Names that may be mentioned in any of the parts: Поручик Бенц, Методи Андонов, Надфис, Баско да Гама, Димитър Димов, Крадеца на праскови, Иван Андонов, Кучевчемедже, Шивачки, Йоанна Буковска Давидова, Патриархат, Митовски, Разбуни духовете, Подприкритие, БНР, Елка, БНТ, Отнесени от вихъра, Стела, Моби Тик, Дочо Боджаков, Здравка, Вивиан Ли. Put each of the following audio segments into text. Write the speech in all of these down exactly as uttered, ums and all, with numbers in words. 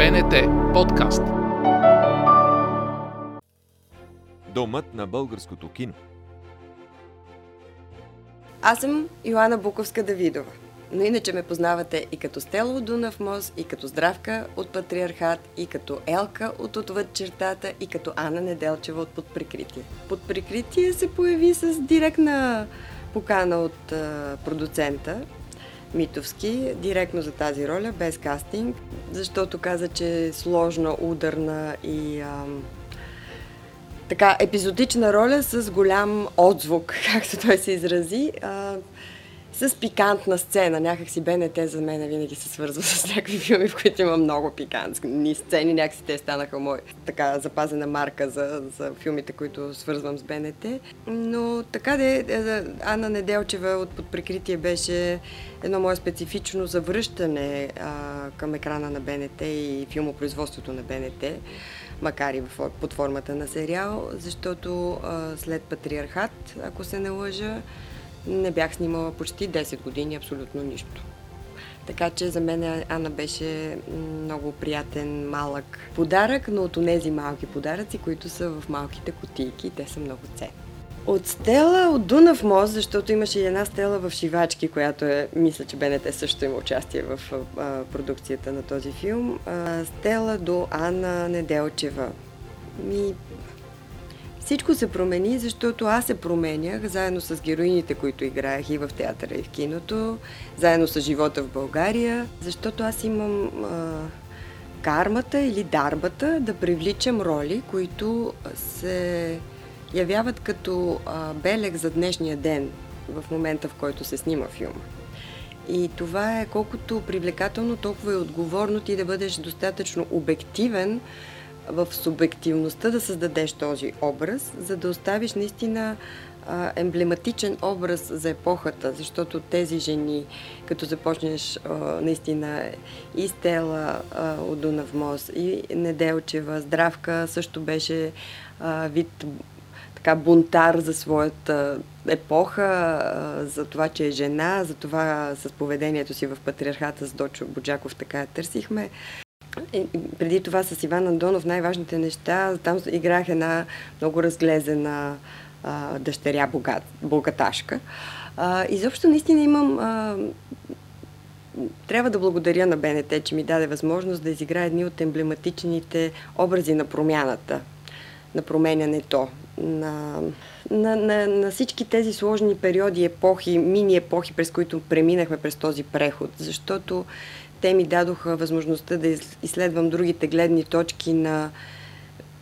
БНТ подкаст. Домът на българското кино. Аз съм Йоанна Буковска Давидова, но иначе ме познавате и като Стела от Дунав мост, и като Здравка от Патриархат, и като Елка от Отвъд чертата, и като Ана Неделчева от Подприкритие. Подприкритие се появи с директна покана от а, продуцента Митовски, директно за тази роля, без кастинг, защото каза, че е сложна, ударна и а, така епизодична роля с голям отзвук, както той се изрази, а, с пикантна сцена. Някак си БНТ за мен винаги се свързва с някакви филми, в които има много пикантни сцени. Някакси те станаха моя така запазена марка за, за филмите, които свързвам с БНТ. Но така де, Ана Неделчева от Подприкритие беше едно мое специфично завръщане а, към екрана на БНТ и филмопроизводството на БНТ, макар и под формата на сериал, защото а, след Патриархат, ако се не лъжа, не бях снимала почти десет години абсолютно нищо. Така че за мен Ана беше много приятен малък подарък, но от онези малки подаръци, които са в малките кутийки, те са много ценни. От Стела от Дунав мост, защото имаше и една Стела в Шивачки, която е, мисля, че БНТ също има участие в а, продукцията на този филм. А, Стела до Ана Неделчева. Ми... Всичко се промени, защото аз се променях заедно с героините, които играех и в театъра, и в киното, заедно с живота в България, защото аз имам а, кармата или дарбата да привличам роли, които се явяват като а, белег за днешния ден, в момента, в който се снима филма. И това е колкото привлекателно, толкова е отговорно ти да бъдеш достатъчно обективен в субективността, да създадеш този образ, за да оставиш наистина а, емблематичен образ за епохата, защото тези жени, като започнеш а, наистина и Стела а, от Дунав мост, и Неделчева, Здравка също беше а, вид така бунтар за своята епоха, а, за това, че е жена, за това с поведението си в Патриархата с Дочо Боджаков така я търсихме. И преди това с Иван Андонов най-важните неща, там играх една много разглезена а, дъщеря богат, богаташка. А, изобщо наистина имам... А, трябва да благодаря на БНТ, че ми даде възможност да изиграя едни от емблематичните образи на промяната, на променянето, на, на, на, на всички тези сложни периоди, епохи, мини епохи, през които преминахме през този преход, защото те ми дадоха възможността да изследвам другите гледни точки на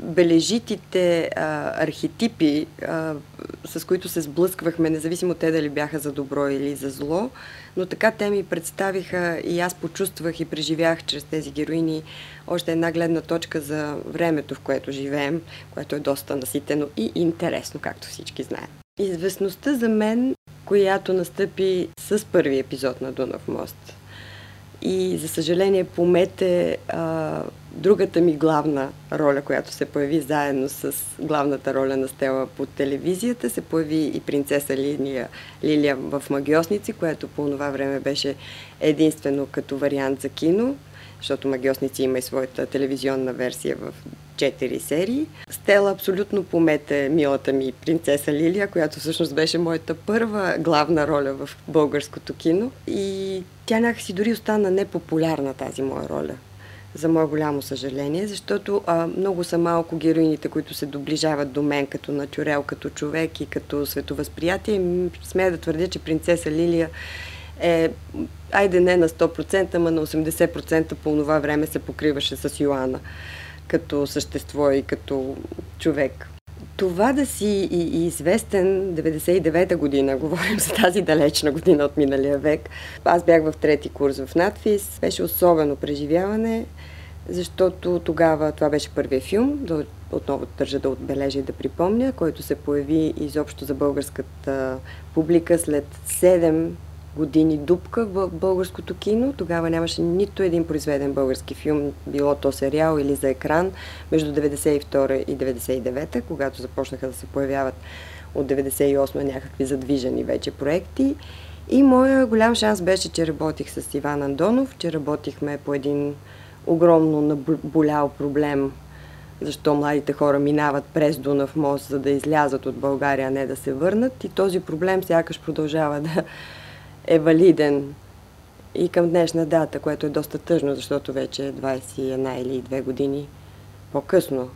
бележитите а, архетипи, а, с които се сблъсквахме, независимо те дали бяха за добро или за зло, но така те ми представиха и аз почувствах и преживях чрез тези героини още една гледна точка за времето, в което живеем, което е доста наситено и интересно, както всички знаем. Известността за мен, която настъпи с първи епизод на Дунав мост, и, за съжаление, помете а, другата ми главна роля, която се появи заедно с главната роля на Стела по телевизията. Се появи и принцеса Лилия, Лилия в Магиосници, което по това време беше единствено като вариант за кино, защото Магиосници има и своята телевизионна версия в четири серии. Стела абсолютно помете милата ми принцеса Лилия, която всъщност беше моята първа главна роля в българското кино. И тя някакси дори остана непопулярна тази моя роля, за мое голямо съжаление, защото а, много са малко героините, които се доближават до мен като натюрел, като човек и като световъзприятие. Смея да твърдя, че принцеса Лилия е, айде не на сто процента, ама на осемдесет процента по това време се покриваше с Йоанна като същество и като човек. Това да си и известен, деветдесет и девета година, говорим за тази далечна година от миналия век. Аз бях в трети курс в Надфис. Беше особено преживяване, защото тогава това беше първият филм, отново държа да отбележа и да припомня, който се появи изобщо за българската публика след седем години дупка в българското кино. Тогава нямаше нито един произведен български филм, било то сериал или за екран, между деветдесет и втора и деветдесет и девета, когато започнаха да се появяват от деветдесет и осма някакви задвижени вече проекти. И моя голям шанс беше, че работих с Иван Андонов, че работихме по един огромно наболял проблем, защо младите хора минават през Дунав мост, за да излязат от България, а не да се върнат. И този проблем сякаш продължава да е валиден и към днешна дата, което е доста тъжно, защото вече е двадесет и една или две години по-късно.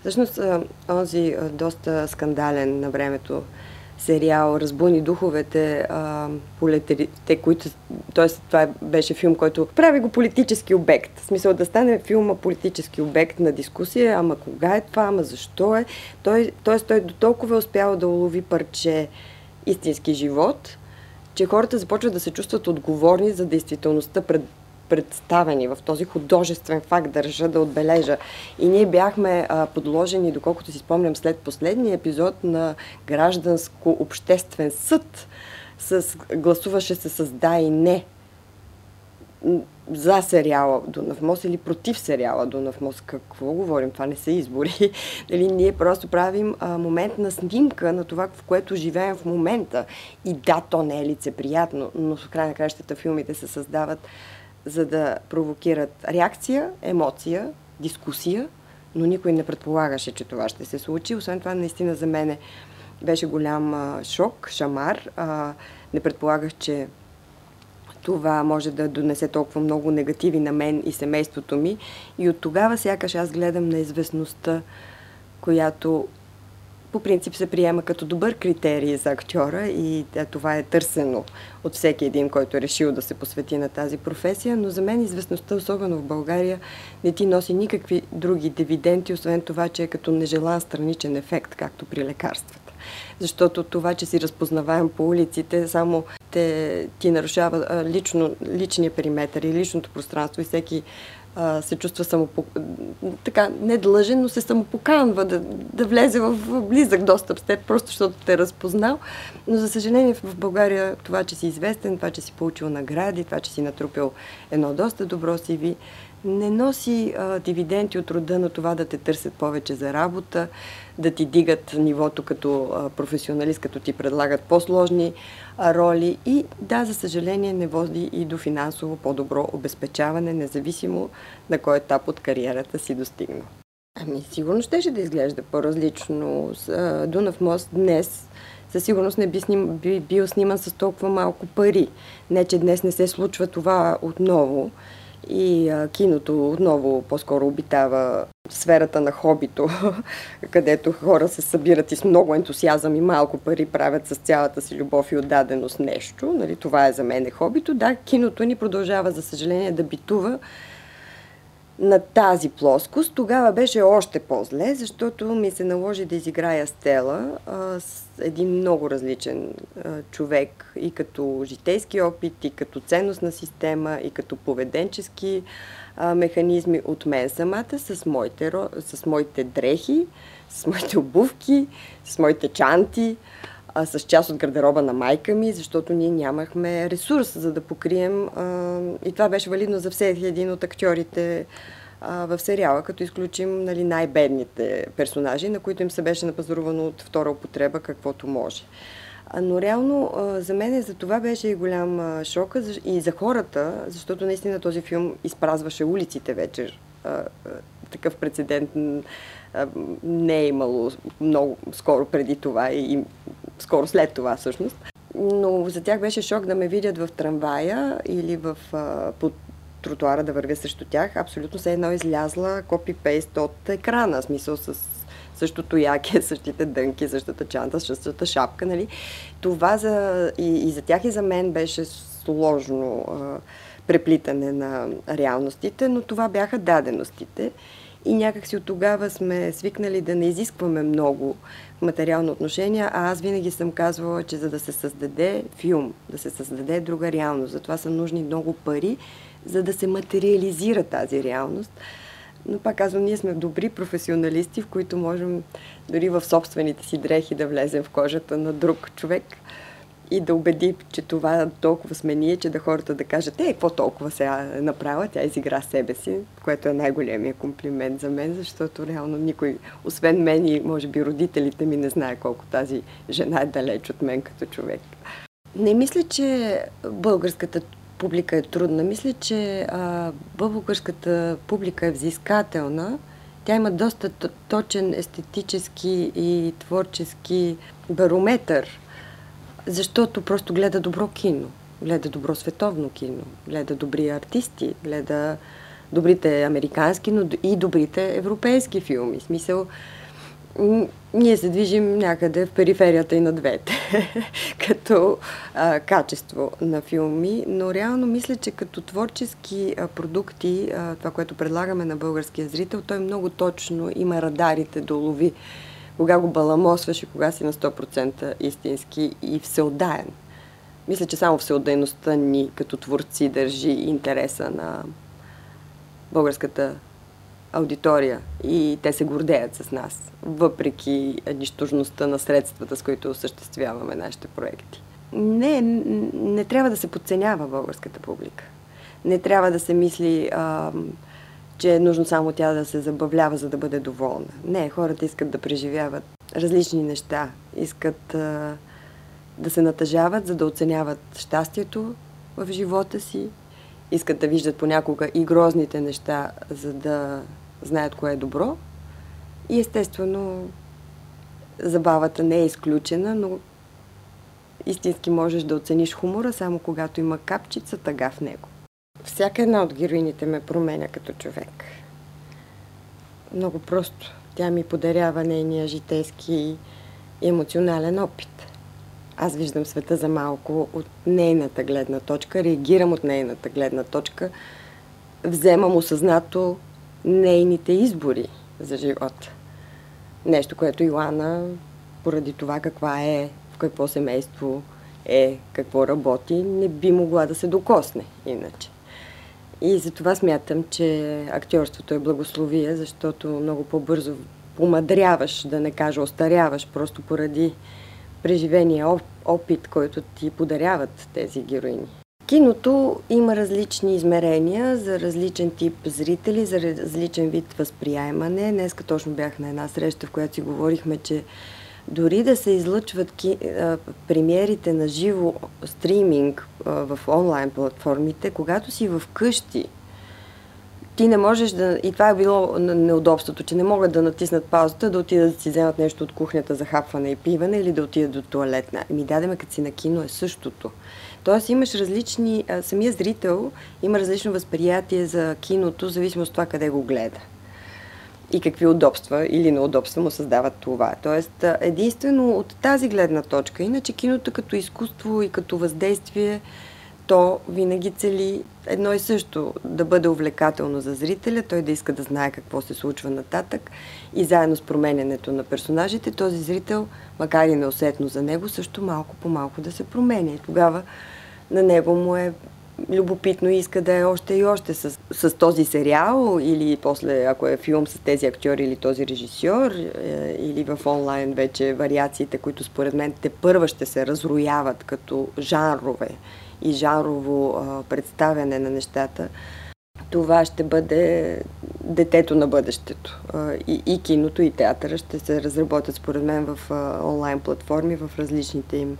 Всъщност, онзи доста скандален на времето сериал "Разбуни духовете", полетарите, които, т.е. това беше филм, който прави го политически обект. В смисъл да стане филма политически обект на дискусия, ама кога е това, ама защо е. Той, т.е. той дотолкова е успял да улови парче истински живот, че хората започват да се чувстват отговорни за действителността пред представени в този художествен факт, държа да отбележа. И ние бяхме а, подложени, доколкото си спомням, след последния епизод на гражданско-обществен съд. С, гласуваше се с да и не за сериала "Дунав мост" или против сериала "Дунав мост". Какво говорим? Това не са избори. Дали, ние просто правим а, моментна снимка на това, в което живеем в момента. И да, то не е лицеприятно, но в край на краищата филмите се създават, за да провокират реакция, емоция, дискусия, но никой не предполагаше, че това ще се случи. Освен това, наистина за мен беше голям а, шок, шамар. А, не предполагах, че това може да донесе толкова много негативи на мен и семейството ми. И от тогава сякаш аз гледам на известността, която по принцип се приема като добър критерий за актьора и това е търсено от всеки един, който е решил да се посвети на тази професия. Но за мен известността, особено в България, не ти носи никакви други дивиденти, освен това, че е като нежелан страничен ефект, както при лекарствата. Защото това, че си разпознаваем по улиците, само те, ти нарушава лично, личния периметър и личното пространство и всеки се чувства самопок... така, не длъжен, но се самопоканва да, да влезе в близък достъп с теб, просто защото те е разпознал. Но за съжаление в България това, че си известен, това, че си получил награди, това, че си натрупил едно доста добро си ви, не носи а, дивиденти от рода на това да те търсят повече за работа, да ти дигат нивото като а, професионалист, като ти предлагат по-сложни а, роли. И да, за съжаление не води и до финансово по-добро обезпечаване, независимо на кой етап от кариерата си достигна. Ами сигурно щеше да изглежда по-различно. Дунав мост днес със сигурност не би, сним, би бил сниман с толкова малко пари. Не, че днес не се случва това отново. И а, киното отново по-скоро обитава сферата на хобито, където хора се събират и с много ентусиазъм и малко пари правят с цялата си любов и отдаденост нещо. Нали, това е за мен е хобито. Да, киното ни продължава, за съжаление, да битува на тази плоскост. Тогава беше още по-зле, защото ми се наложи да изиграя Стела, а, с един много различен а, човек и като житейски опит, и като ценностна система, и като поведенчески а, механизми от мен самата, с моите, с моите дрехи, с моите обувки, с моите чанти, а, с част от гардероба на майка ми, защото ние нямахме ресурс, за да покрием. А, и това беше валидно за всеки един от актьорите а, в сериала, като изключим, нали, най-бедните персонажи, на които им се беше напазарувано от втора употреба каквото може. А, но реално а, за мен за това беше и голям а, шок и за хората, защото наистина този филм изпразваше улиците вечер. А, а, такъв прецедент а, не е имало много скоро преди това и, и скоро след това всъщност. Но за тях беше шок да ме видят в трамвая или в, а, по тротуара да вървя срещу тях. Абсолютно се едно излязла копипейст от екрана. В смисъл с същото яке, същите дънки, същата чанта, същата шапка. Нали? Това за, и, и за тях и за мен беше сложно а, преплитане на реалностите, но това бяха даденостите. И някакси от тогава сме свикнали да не изискваме много материално отношение, а аз винаги съм казвала, че за да се създаде филм, да се създаде друга реалност, затова са нужни много пари, за да се материализира тази реалност. Но пак казвам, ние сме добри професионалисти, в които можем дори в собствените си дрехи да влезем в кожата на друг човек и да убеди, че това толкова сме ние, че да хората да кажат: е, какво толкова сега направила, тя изигра себе си, което е най-големия комплимент за мен, защото реално никой, освен мен и може би родителите ми, не знае колко тази жена е далеч от мен като човек. Не мисля, че българската публика е трудна. Мисля, че българската публика е взискателна. Тя има доста точен естетически и творчески барометър, защото просто гледа добро кино, гледа добро световно кино, гледа добри артисти, гледа добрите американски, но и добрите европейски филми. В смисъл, ние се движим някъде в периферията и на двете, като а, качество на филми, но реално мисля, че като творчески а, продукти, а, това, което предлагаме на българския зрител, той много точно има радарите да улови кога го баламосваш и кога си на сто процента истински и всеотдаен. Мисля, че само всеотдайността ни като творци държи интереса на българската аудитория и те се гордеят с нас, въпреки нищожността на средствата, с които осъществяваме нашите проекти. Не, не трябва да се подценява българската публика. Не трябва да се мисли, а, че е нужно само тя да се забавлява, за да бъде доволна. Не, хората искат да преживяват различни неща. Искат а, да се натъжават, за да оценяват щастието в живота си. Искат да виждат понякога и грозните неща, за да знаят кое е добро. И естествено, забавата не е изключена, но истински можеш да оцениш хумора, само когато има капчица тъга в него. Всяка една от героините ме променя като човек. Много просто. Тя ми подарява нейния житейски и емоционален опит. Аз виждам света за малко от нейната гледна точка, реагирам от нейната гледна точка, вземам осъзнато нейните избори за живот. Нещо, което Йоанна, поради това каква е, в какво семейство е, какво работи, не би могла да се докосне иначе. И затова смятам, че актьорството е благословие, защото много по-бързо помадряваш, да не кажа остаряваш, просто поради преживения опит, който ти подаряват тези героини. Киното има различни измерения за различен тип зрители, за различен вид възприемане. Днес точно бях на една среща, в която си говорихме, че дори да се излъчват ки... премиерите на живо стриминг в онлайн платформите, когато си в къщи, ти не можеш да... И това е било неудобството, че не могат да натиснат паузата, да отидат да си вземат нещо от кухнята за хапване и пиване или да отидат до туалетна. Ми дадеме, като си на кино е същото. Тоест имаш различни... Самия зрител има различно възприятие за киното, зависимо от това къде го гледа. И какви удобства или неудобства му създават това. Тоест единствено от тази гледна точка. Иначе киното като изкуство и като въздействие, то винаги цели едно и също, да бъде увлекателно за зрителя, той да иска да знае какво се случва нататък и заедно с променянето на персонажите, този зрител, макар и неусетно за него, също малко по малко да се променя. И тогава на него му е любопитно и иска да е още и още с, с този сериал или после, ако е филм с тези актьори или този режисьор, е, или в онлайн вече вариациите, които според мен те първа ще се разрояват като жанрове и жанрово а, представяне на нещата, това ще бъде детето на бъдещето. А, и, и киното, и театъра ще се разработят според мен в а, онлайн платформи, в различните им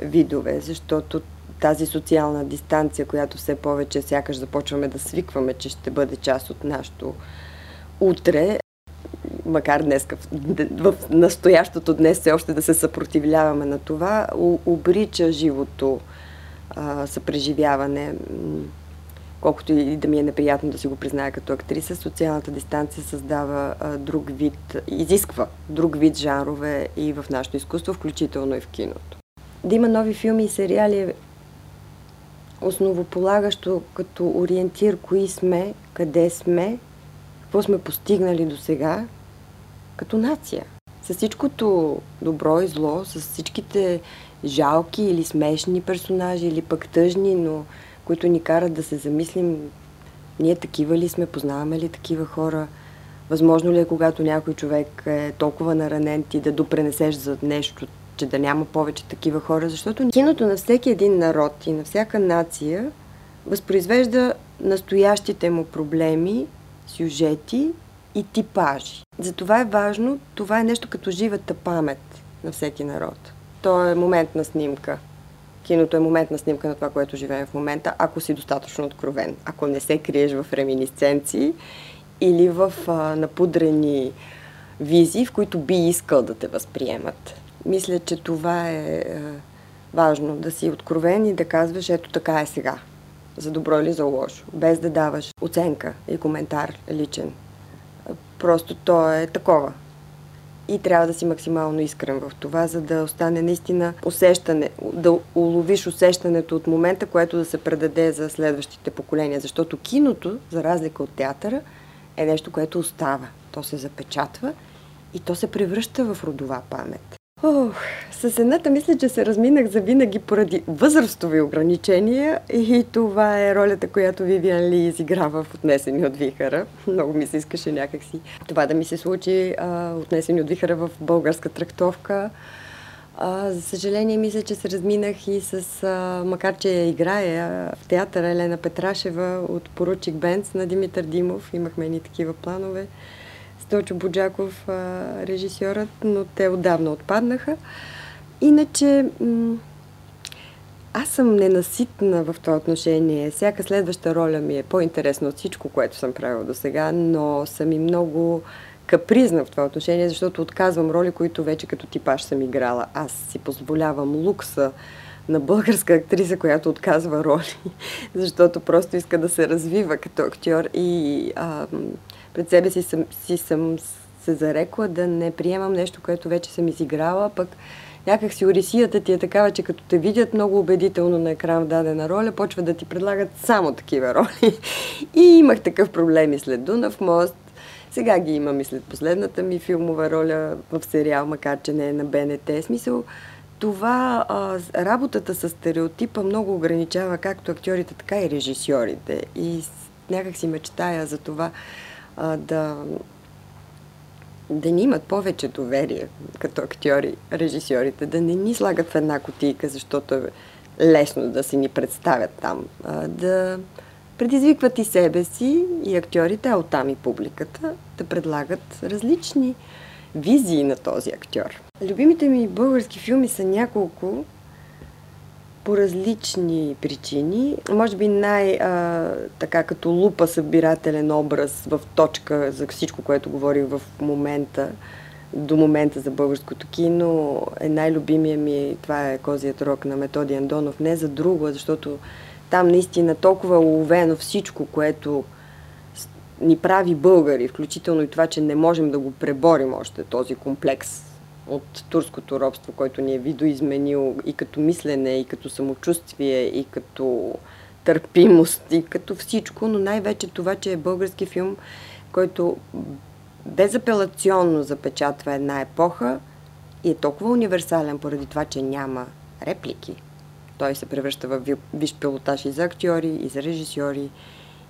видове, защото тази социална дистанция, която все повече сякаш започваме да свикваме, че ще бъде част от нашото утре, макар днес, в настоящото днес все още да се съпротивляваме на това, обрича живото съпреживяване, колкото и да ми е неприятно да си го призная като актриса, социалната дистанция създава друг вид, изисква друг вид жанрове и в нашето изкуство, включително и в киното. Да има нови филми и сериали е основополагащо като ориентир кои сме, къде сме, какво сме постигнали до сега като нация. С всичкото добро и зло, с всичките жалки или смешни персонажи, или пък тъжни, но които ни карат да се замислим ние такива ли сме, познаваме ли такива хора, възможно ли е, когато някой човек е толкова наранен, ти да допренесеш за нещо, че да няма повече такива хора, защото киното на всеки един народ и на всяка нация възпроизвежда настоящите му проблеми, сюжети и типажи. Затова е важно, това е нещо като живата памет на всеки народ. То е моментна снимка. Киното е моментна снимка на това, което живеем в момента, ако си достатъчно откровен, ако не се криеш в реминисценции или в а, напудрени визии, в които би искал да те възприемат. Мисля, че това е а, важно, да си откровен и да казваш, ето така е сега, за добро или за лошо, без да даваш оценка и коментар личен. Просто то е такова. И трябва да си максимално искрен в това, за да остане наистина усещане, да уловиш усещането от момента, което да се предаде за следващите поколения. Защото киното, за разлика от театъра, е нещо, което остава. То се запечатва и то се превръща в родова памет. Ох, с едната мисля, че се разминах завинаги поради възрастови ограничения и това е ролята, която Вивиан Ли изиграва в Отнесени от вихъра. Много ми се искаше някакси това да ми се случи, а, Отнесени от вихъра в българска трактовка. А, за съжаление мисля, че се разминах и с, а, макар че я играя в театъра, Елена Петрашева от Поручик Бенц на Димитър Димов. Имахме и такива планове. Дочо Боджаков, режисьорът, но те отдавна отпаднаха. Иначе аз съм ненаситна в това отношение. Всяка следваща роля ми е по-интересна от всичко, което съм правила до сега, но съм и много капризна в това отношение, защото отказвам роли, които вече като типаж съм играла. Аз си позволявам лукса на българска актриса, която отказва роли, защото просто иска да се развива като актьор и... А, пред себе си съм, си съм се зарекла да не приемам нещо, което вече съм изиграла, пък някак си орисията ти е такава, че като те видят много убедително на екран в дадена роля, почва да ти предлагат само такива роли. И имах такъв проблем и след Дунав мост, сега ги имам и след последната ми филмова роля в сериал, макар че не е на Б Н Т. Смисъл, това а, работата с стереотипа много ограничава както актьорите, така и режисьорите. И някак си мечтая за това, да, да ни имат повече доверие като актьори, режисьорите, да не ни слагат в една кутийка, защото е лесно да се ни представят там, а, да предизвикват и себе си, и актьорите, а оттам и публиката, да предлагат различни визии на този актьор. Любимите ми български филми са няколко, по различни причини. Може би най-така като лупа събирателен образ в точка за всичко, което говорих в момента, до момента за българското кино, е най-любимия ми, това е Козият рок на Методи Андонов. Не за друго, защото там наистина толкова е уловено всичко, което ни прави българи, включително и това, че не можем да го преборим още този комплекс от турското робство, който ни е видоизменил и като мислене, и като самочувствие, и като търпимост, и като всичко, но най-вече това, че е български филм, който безапелационно запечатва една епоха и е толкова универсален поради това, че няма реплики. Той се превръща в висш пилотаж и за актьори, и за режисьори,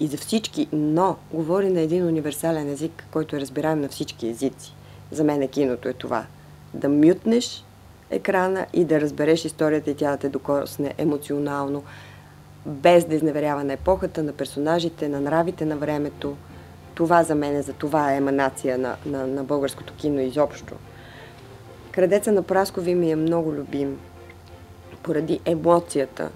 и за всички, но говори на един универсален език, който е разбираем на всички езици. За мен киното е това. Да мютнеш екрана и да разбереш историята и тя да те докосне емоционално, без да изневерява на епохата, на персонажите, на нравите на времето. Това за мен е, за това е еманация на, на, на българското кино изобщо. Крадеца на праскови ми е много любим, поради емоцията,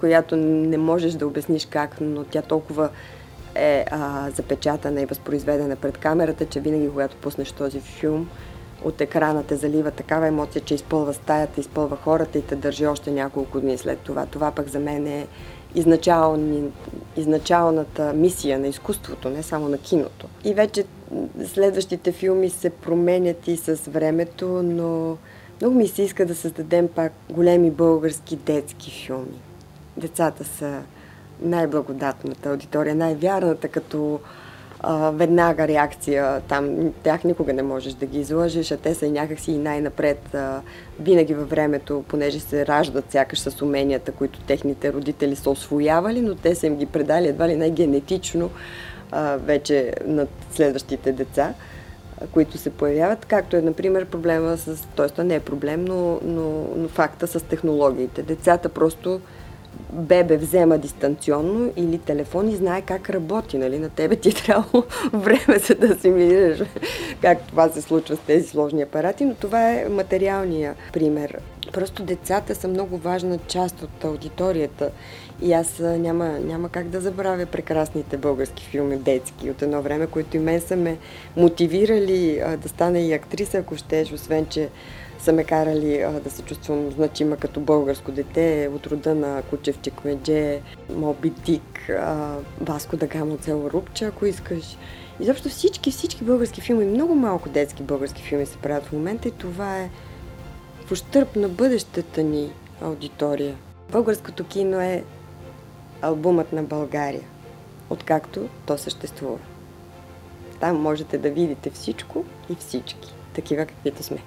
която не можеш да обясниш как, но тя толкова е а, запечатана и възпроизведена пред камерата, че винаги, когато пуснеш този филм, от екрана те залива такава емоция, че изпълва стаята, изпълва хората и те държи още няколко дни след това. Това пък за мен е изначални, изначалната мисия на изкуството, не само на киното. И вече следващите филми се променят и с времето, но много ми се иска да създадем пак големи български детски филми. Децата са най-благодатната аудитория, най-вярната като Uh, веднага реакция, там тях никога не можеш да ги излъжеш, а те са и някакси и най-напред uh, винаги във времето, понеже се раждат сякаш с уменията, които техните родители са освоявали, но те са им ги предали едва ли най-генетично uh, вече над следващите деца, които се появяват, както е, например, проблема с... Тоест, не е проблем, но, но, но факта с технологиите. Децата просто бебе взема дистанционно или телефон и знае как работи. Нали? На тебе ти е трябвало време, за да асимилираш как това се случва с тези сложни апарати, но това е материалния пример. Просто децата са много важна част от аудиторията и аз няма, няма как да забравя прекрасните български филми детски от едно време, които и мен са ме мотивирали а, да стана и актриса, ако щеш, освен че са ме карали а, да се чувствам значима като българско дете, от рода на Кучевчемедже, Моби Тик, а, Баско да Гама, Цело Рупче, ако искаш. И заобщо всички, всички български филми, много малко детски български филми се правят в момента и това е в ущърб на бъдещата ни аудитория. Българското кино е албумът на България, откакто то съществува. Там можете да видите всичко и всички, такива каквито сме.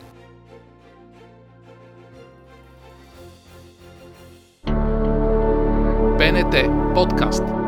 БНТ подкаст.